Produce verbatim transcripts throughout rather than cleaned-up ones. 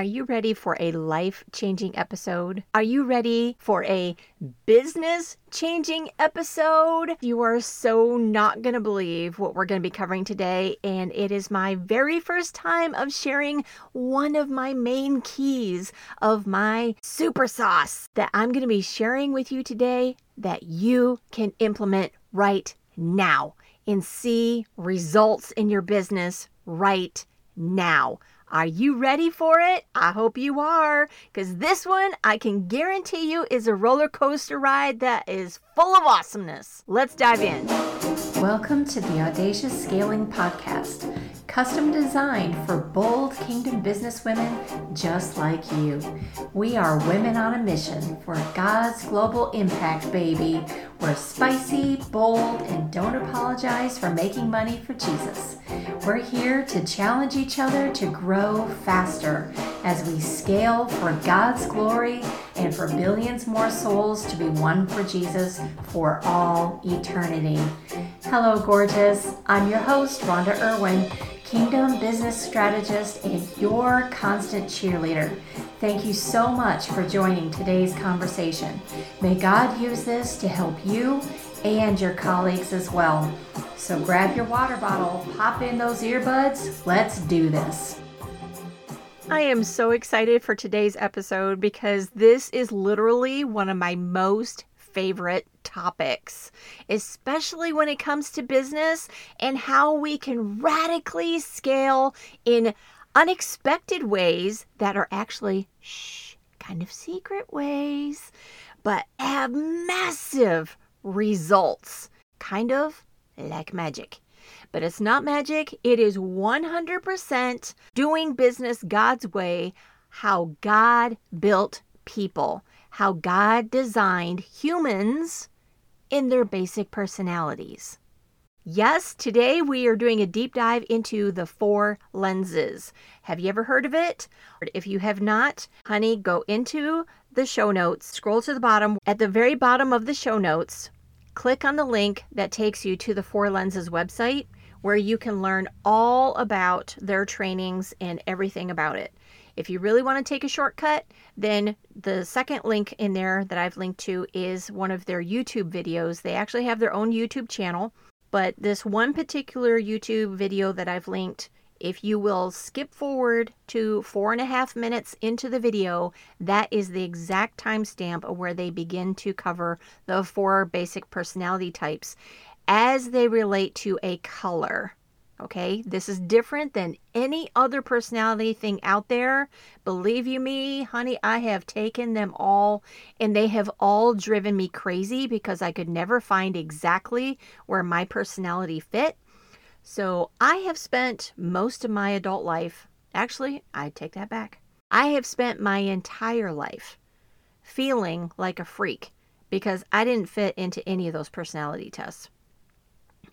Are you ready for a life-changing episode? Are you ready for a business-changing episode? You are so not going to believe what we're going to be covering today, and it is my very first time of sharing one of my main keys of my super sauce that I'm going to be sharing with you today that you can implement right now and see results in your business right now. Are you ready for it? I hope you are, because this one I can guarantee you is a roller coaster ride that is full of awesomeness. Let's dive in. Welcome to the Audacious Scaling Podcast, custom designed for bold kingdom business women just like you. We are women on a mission for God's global impact, baby. We're spicy, bold, and don't apologize for making money for Jesus. We're here to challenge each other to grow faster as we scale for God's glory and for billions more souls to be one for Jesus for all eternity. Hello, gorgeous. I'm your host, Rhonda Irwin, Kingdom Business Strategist and your constant cheerleader. Thank you so much for joining today's conversation. May God use this to help you and your colleagues as well. So grab your water bottle, pop in those earbuds, let's do this. I am so excited for today's episode because this is literally one of my most favorite topics, especially when it comes to business and how we can radically scale in unexpected ways that are actually shh, kind of secret ways, but have massive results, kind of like magic. But it's not magic. It is one hundred percent doing business God's way, how God built people, how God designed humans in their basic personalities. Yes, today we are doing a deep dive into the four lenses. Have you ever heard of it? If you have not, honey, go into the show notes, scroll to the bottom. At the very bottom of the show notes, click on the link that takes you to the Four Lenses website, where you can learn all about their trainings and everything about it. If you really want to take a shortcut, then the second link in there that I've linked to is one of their YouTube videos. They actually have their own YouTube channel, but this one particular YouTube video that I've linked, if you will skip forward to four and a half minutes into the video, that is the exact timestamp of where they begin to cover the four basic personality types as they relate to a color. Okay, this is different than any other personality thing out there. Believe you me, honey, I have taken them all, and they have all driven me crazy because I could never find exactly where my personality fit. So I have spent most of my adult life, actually, I take that back. I have spent my entire life feeling like a freak because I didn't fit into any of those personality tests.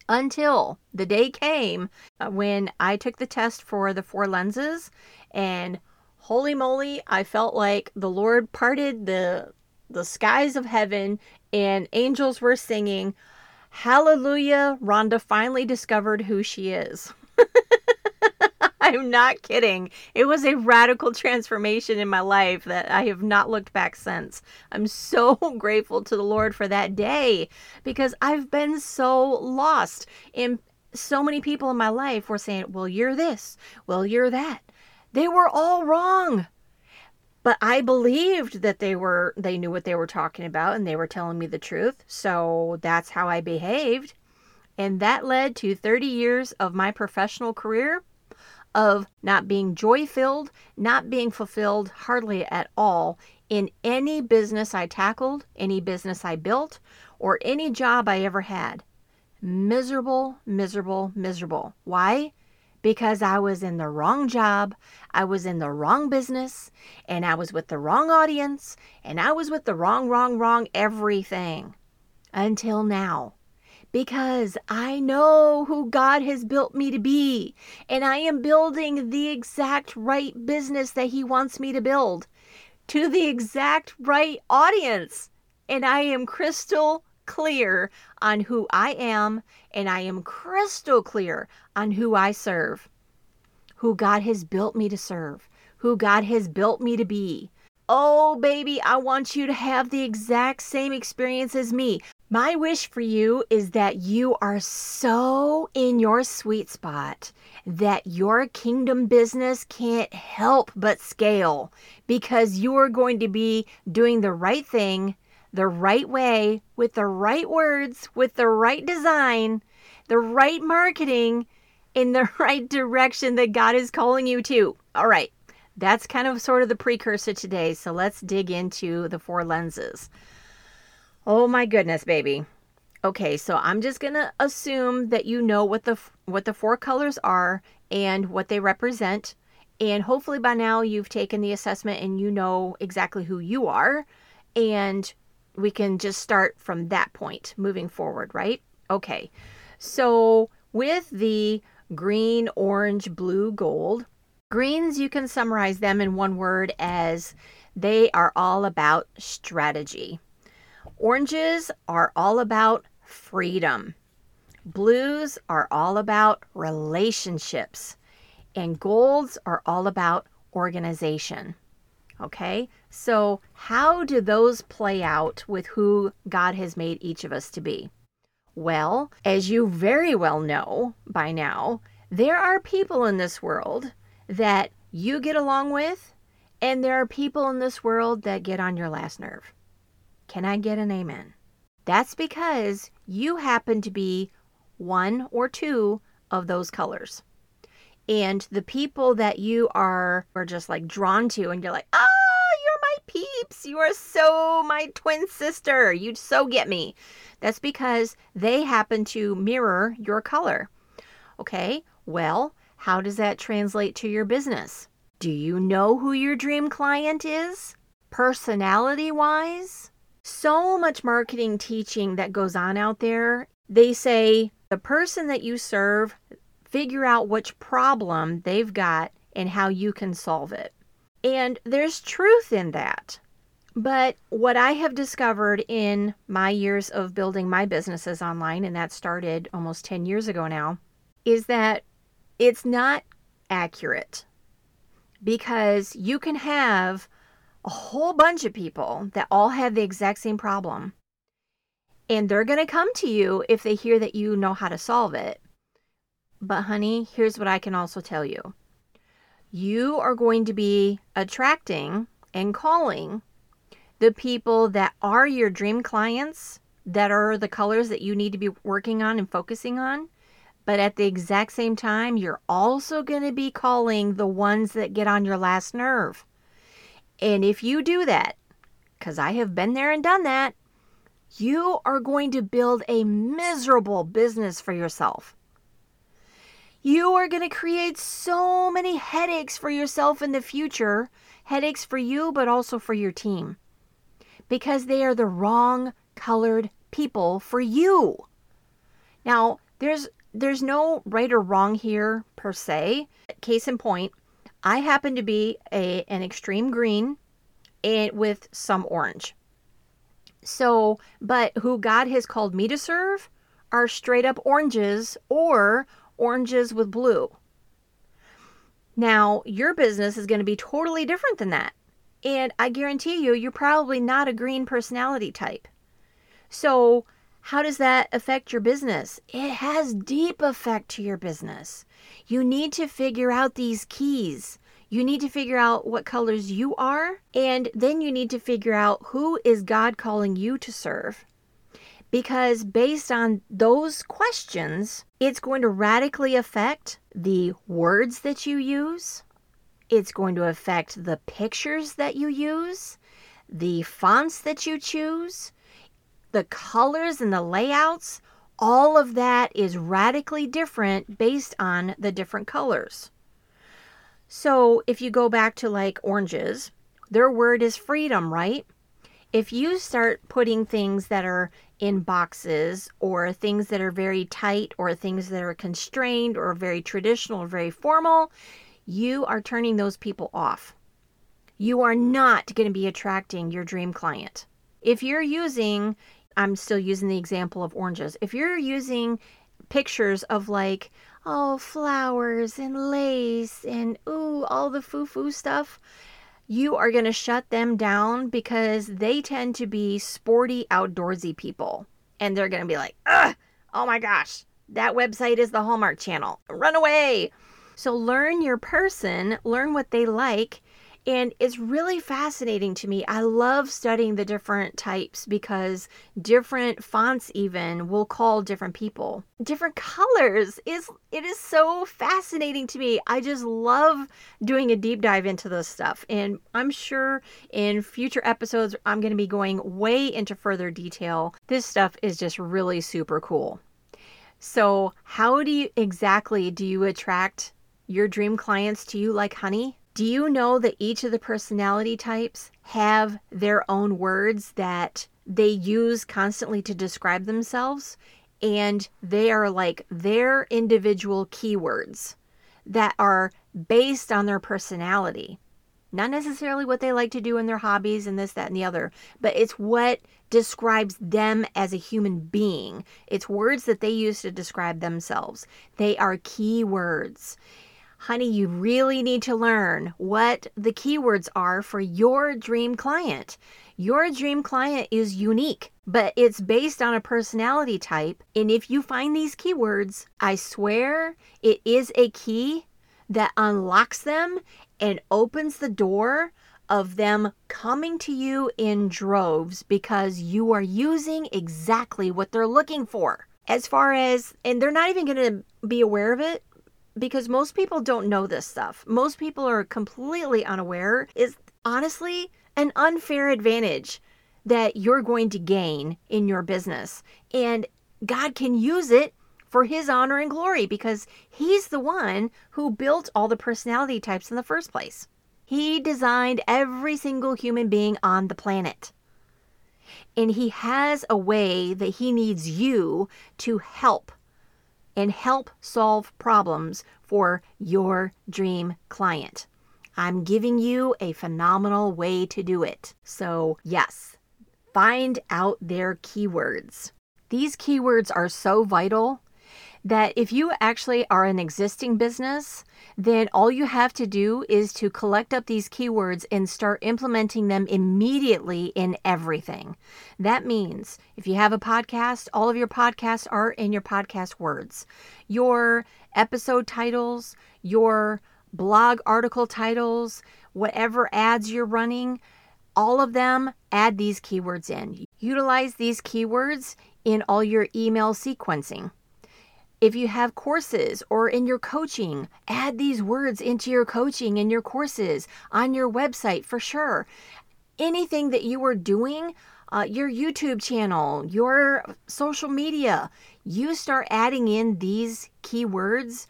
Until the day came when I took the test for the Four Lenses, and holy moly, I felt like the Lord parted the the skies of heaven and angels were singing, "Hallelujah, Rhonda finally discovered who she is." I'm not kidding. It was a radical transformation in my life that I have not looked back since. I'm so grateful to the Lord for that day because I've been so lost. And so many people in my life were saying, well, you're this, well, you're that. They were all wrong. But I believed that they were, they knew what they were talking about and they were telling me the truth. So that's how I behaved. And that led to thirty years of my professional career of not being joy-filled, not being fulfilled hardly at all in any business I tackled, any business I built, or any job I ever had. Miserable, miserable, miserable. Why? Because I was in the wrong job, I was in the wrong business, and I was with the wrong audience, and I was with the wrong, wrong, wrong everything until now. Because I know who God has built me to be, and I am building the exact right business that He wants me to build to the exact right audience. And I am crystal clear on who I am, and I am crystal clear on who I serve, who God has built me to serve, who God has built me to be. Oh, baby, I want you to have the exact same experience as me. My wish for you is that you are so in your sweet spot that your kingdom business can't help but scale, because you are going to be doing the right thing, the right way, with the right words, with the right design, the right marketing, in the right direction that God is calling you to. All right, that's kind of sort of the precursor today. So let's dig into the four lenses. Oh my goodness, baby. Okay, so I'm just going to assume that you know what the what the four colors are and what they represent. And hopefully by now you've taken the assessment and you know exactly who you are. And we can just start from that point moving forward, right? Okay, so with the green, orange, blue, gold, greens, you can summarize them in one word as they are all about strategy. Oranges are all about freedom. Blues are all about relationships. And golds are all about organization. Okay, so how do those play out with who God has made each of us to be? Well, as you very well know by now, there are people in this world that you get along with, and there are people in this world that get on your last nerve. Can I get an amen? That's because you happen to be one or two of those colors. And the people that you are, are just like drawn to, and you're like, ah, you're my peeps. You are so my twin sister. You so get me. That's because they happen to mirror your color. Okay, well, how does that translate to your business? Do you know who your dream client is? Personality-wise? So much marketing teaching that goes on out there. They say the person that you serve, figure out which problem they've got and how you can solve it. And there's truth in that. But what I have discovered in my years of building my businesses online, and that started almost ten years ago now, is that it's not accurate, because you can have a whole bunch of people that all have the exact same problem, and they're going to come to you if they hear that you know how to solve it. But honey, here's what I can also tell you. You are going to be attracting and calling the people that are your dream clients, that are the colors that you need to be working on and focusing on. But at the exact same time, you're also going to be calling the ones that get on your last nerve. And if you do that, because I have been there and done that, you are going to build a miserable business for yourself. You are going to create so many headaches for yourself in the future, headaches for you, but also for your team, because they are the wrong colored people for you. Now, there's, there's no right or wrong here per se. Case in point, I happen to be a, an extreme green and with some orange. So, but who God has called me to serve are straight up oranges or oranges with blue. Now, your business is going to be totally different than that. And I guarantee you, you're probably not a green personality type. So how does that affect your business? It has deep effect to your business. You need to figure out these keys. You need to figure out what colors you are, and then you need to figure out who is God calling you to serve. Because based on those questions, it's going to radically affect the words that you use. It's going to affect the pictures that you use, the fonts that you choose, the colors and the layouts. All of that is radically different based on the different colors. So if you go back to like oranges, their word is freedom, right? If you start putting things that are in boxes or things that are very tight or things that are constrained or very traditional or very formal, you are turning those people off. You are not going to be attracting your dream client. If you're using, I'm still using the example of oranges. If you're using pictures of like, oh, flowers and lace and ooh, all the foo-foo stuff, you are going to shut them down because they tend to be sporty, outdoorsy people. And they're going to be like, ugh, oh my gosh, that website is the Hallmark Channel. Run away. So learn your person, learn what they like. And it's really fascinating to me. I love studying the different types because different fonts even will call different people. Different colors. Is it is so fascinating to me. I just love doing a deep dive into this stuff. And I'm sure in future episodes, I'm going to be going way into further detail. This stuff is just really super cool. So how do you exactly do you attract your dream clients to you like honey? Do you know that each of the personality types have their own words that they use constantly to describe themselves? And they are like their individual keywords that are based on their personality. Not necessarily what they like to do in their hobbies and this, that, and the other, but it's what describes them as a human being. It's words that they use to describe themselves. They are keywords. Honey, you really need to learn what the keywords are for your dream client. Your dream client is unique, but it's based on a personality type. And if you find these keywords, I swear it is a key that unlocks them and opens the door of them coming to you in droves because you are using exactly what they're looking for. As far as, and they're not even going to be aware of it, because most people don't know this stuff. Most people are completely unaware. It's honestly an unfair advantage that you're going to gain in your business. And God can use it for his honor and glory because he's the one who built all the personality types in the first place. He designed every single human being on the planet. And he has a way that he needs you to help and help solve problems for your dream client. I'm giving you a phenomenal way to do it. So yes, find out their keywords. These keywords are so vital that if you actually are an existing business, then all you have to do is to collect up these keywords and start implementing them immediately in everything. That means if you have a podcast, all of your podcasts are in your podcast words, your episode titles, your blog article titles, whatever ads you're running, all of them, add these keywords in. Utilize these keywords in all your email sequencing. If you have courses or in your coaching, add these words into your coaching and your courses on your website for sure. Anything that you are doing, uh, your YouTube channel, your social media, you start adding in these keywords,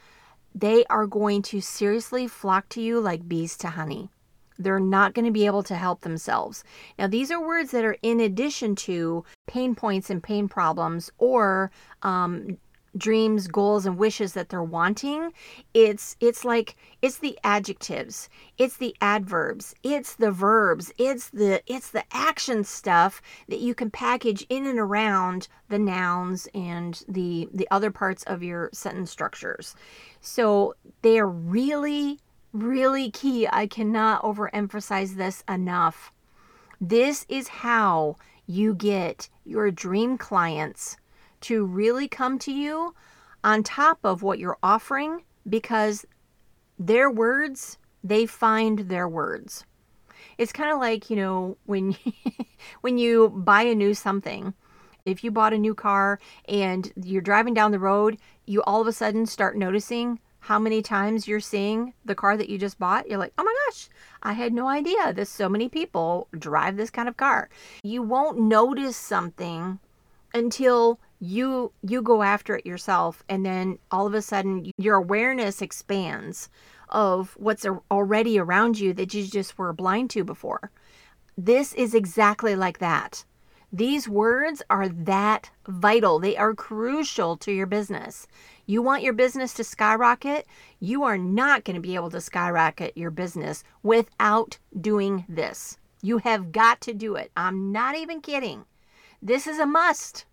they are going to seriously flock to you like bees to honey. They're not going to be able to help themselves. Now, these are words that are in addition to pain points and pain problems or um, dreams, goals, and wishes that they're wanting. It's it's like, it's the adjectives, it's the adverbs, it's the verbs, it's the it's the action stuff that you can package in and around the nouns and the the other parts of your sentence structures. So they are really, really key. I cannot overemphasize this enough. This is how you get your dream clients to really come to you on top of what you're offering, because their words, they find their words. It's kind of like, you know, when, when you buy a new something, if you bought a new car and you're driving down the road, you all of a sudden start noticing how many times you're seeing the car that you just bought. You're like, oh my gosh, I had no idea that so many people drive this kind of car. You won't notice something until you you go after it yourself, and then all of a sudden your awareness expands of what's already around you that you just were blind to before. This is exactly like that. These words are that vital. They are crucial to your business. You want your business to skyrocket? You are not going to be able to skyrocket your business without doing this. You have got to do it. I'm not even kidding. This is a must.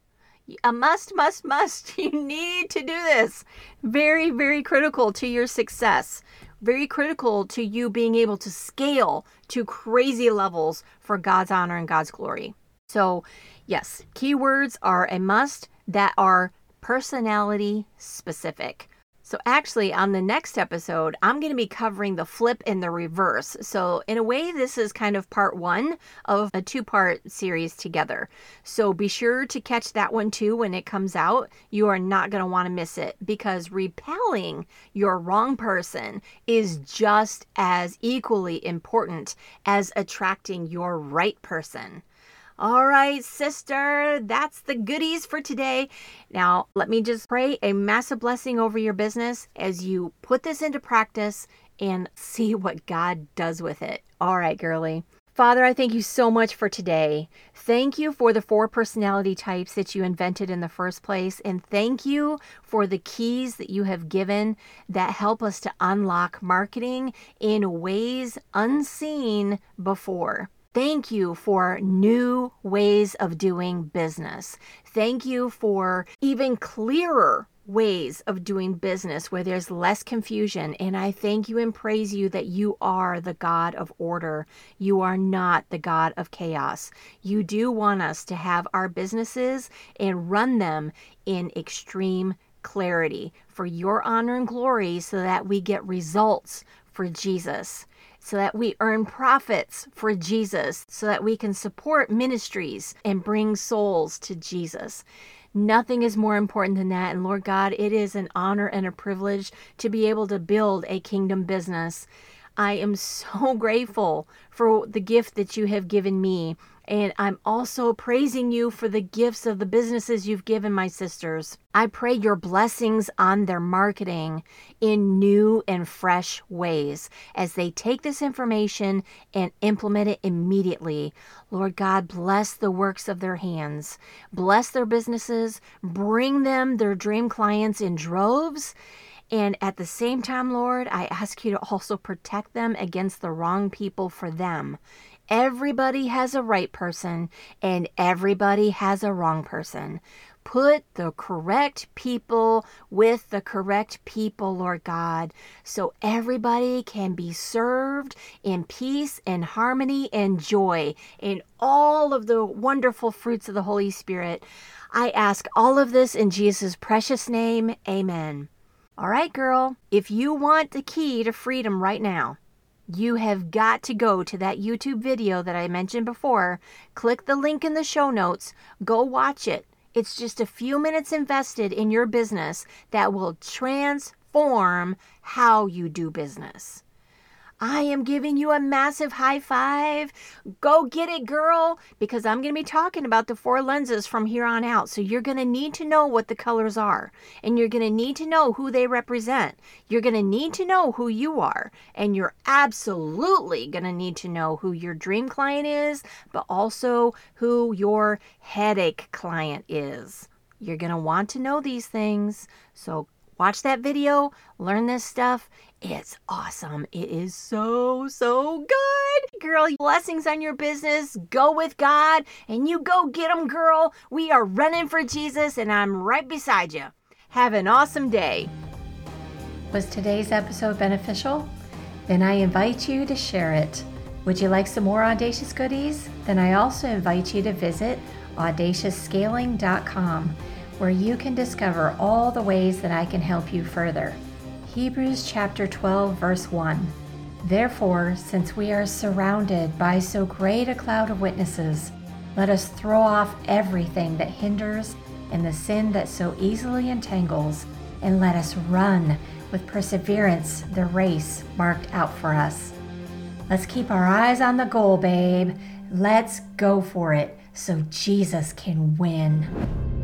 a must, must, must. You need to do this. Very, very critical to your success. Very critical to you being able to scale to crazy levels for God's honor and God's glory. So yes, keywords are a must that are personality specific. So actually on the next episode, I'm going to be covering the flip and the reverse. So in a way, this is kind of part one of a two-part series together. So be sure to catch that one too when it comes out. You are not going to want to miss it because repelling your wrong person is just as equally important as attracting your right person. All right, sister, that's the goodies for today. Now, let me just pray a massive blessing over your business as you put this into practice and see what God does with it. All right, girly. Father, I thank you so much for today. Thank you for the four personality types that you invented in the first place. And thank you for the keys that you have given that help us to unlock marketing in ways unseen before. Thank you for new ways of doing business. Thank you for even clearer ways of doing business where there's less confusion. And I thank you and praise you that you are the God of order. You are not the God of chaos. You do want us to have our businesses and run them in extreme clarity for your honor and glory so that we get results for Jesus, so that we earn profits for Jesus, so that we can support ministries and bring souls to Jesus. Nothing is more important than that. And Lord God, it is an honor and a privilege to be able to build a kingdom business. I am so grateful for the gift that you have given me. And I'm also praising you for the gifts of the businesses you've given my sisters. I pray your blessings on their marketing in new and fresh ways as they take this information and implement it immediately. Lord God, bless the works of their hands. Bless their businesses. Bring them their dream clients in droves. And at the same time, Lord, I ask you to also protect them against the wrong people for them. Everybody has a right person and everybody has a wrong person. Put the correct people with the correct people, Lord God, so everybody can be served in peace and harmony and joy and all of the wonderful fruits of the Holy Spirit. I ask all of this in Jesus' precious name. Amen. All right, girl, if you want the key to freedom right now, you have got to go to that YouTube video that I mentioned before. Click the link in the show notes. Go watch it. It's just a few minutes invested in your business that will transform how you do business. I am giving you a massive high five. Go get it, girl, because I'm going to be talking about the four lenses from here on out. So you're going to need to know what the colors are, and you're going to need to know who they represent. You're going to need to know who you are, and you're absolutely going to need to know who your dream client is, but also who your headache client is. You're going to want to know these things. So watch that video, learn this stuff. It's awesome. It is so, so good. Girl, blessings on your business. Go with God and you go get them, girl. We are running for Jesus and I'm right beside you. Have an awesome day. Was today's episode beneficial? Then I invite you to share it. Would you like some more Audacious goodies? Then I also invite you to visit audacious scaling dot com. Where you can discover all the ways that I can help you further. Hebrews chapter twelve, verse one. Therefore, since we are surrounded by so great a cloud of witnesses, let us throw off everything that hinders and the sin that so easily entangles, and let us run with perseverance the race marked out for us. Let's keep our eyes on the goal, babe. Let's go for it so Jesus can win.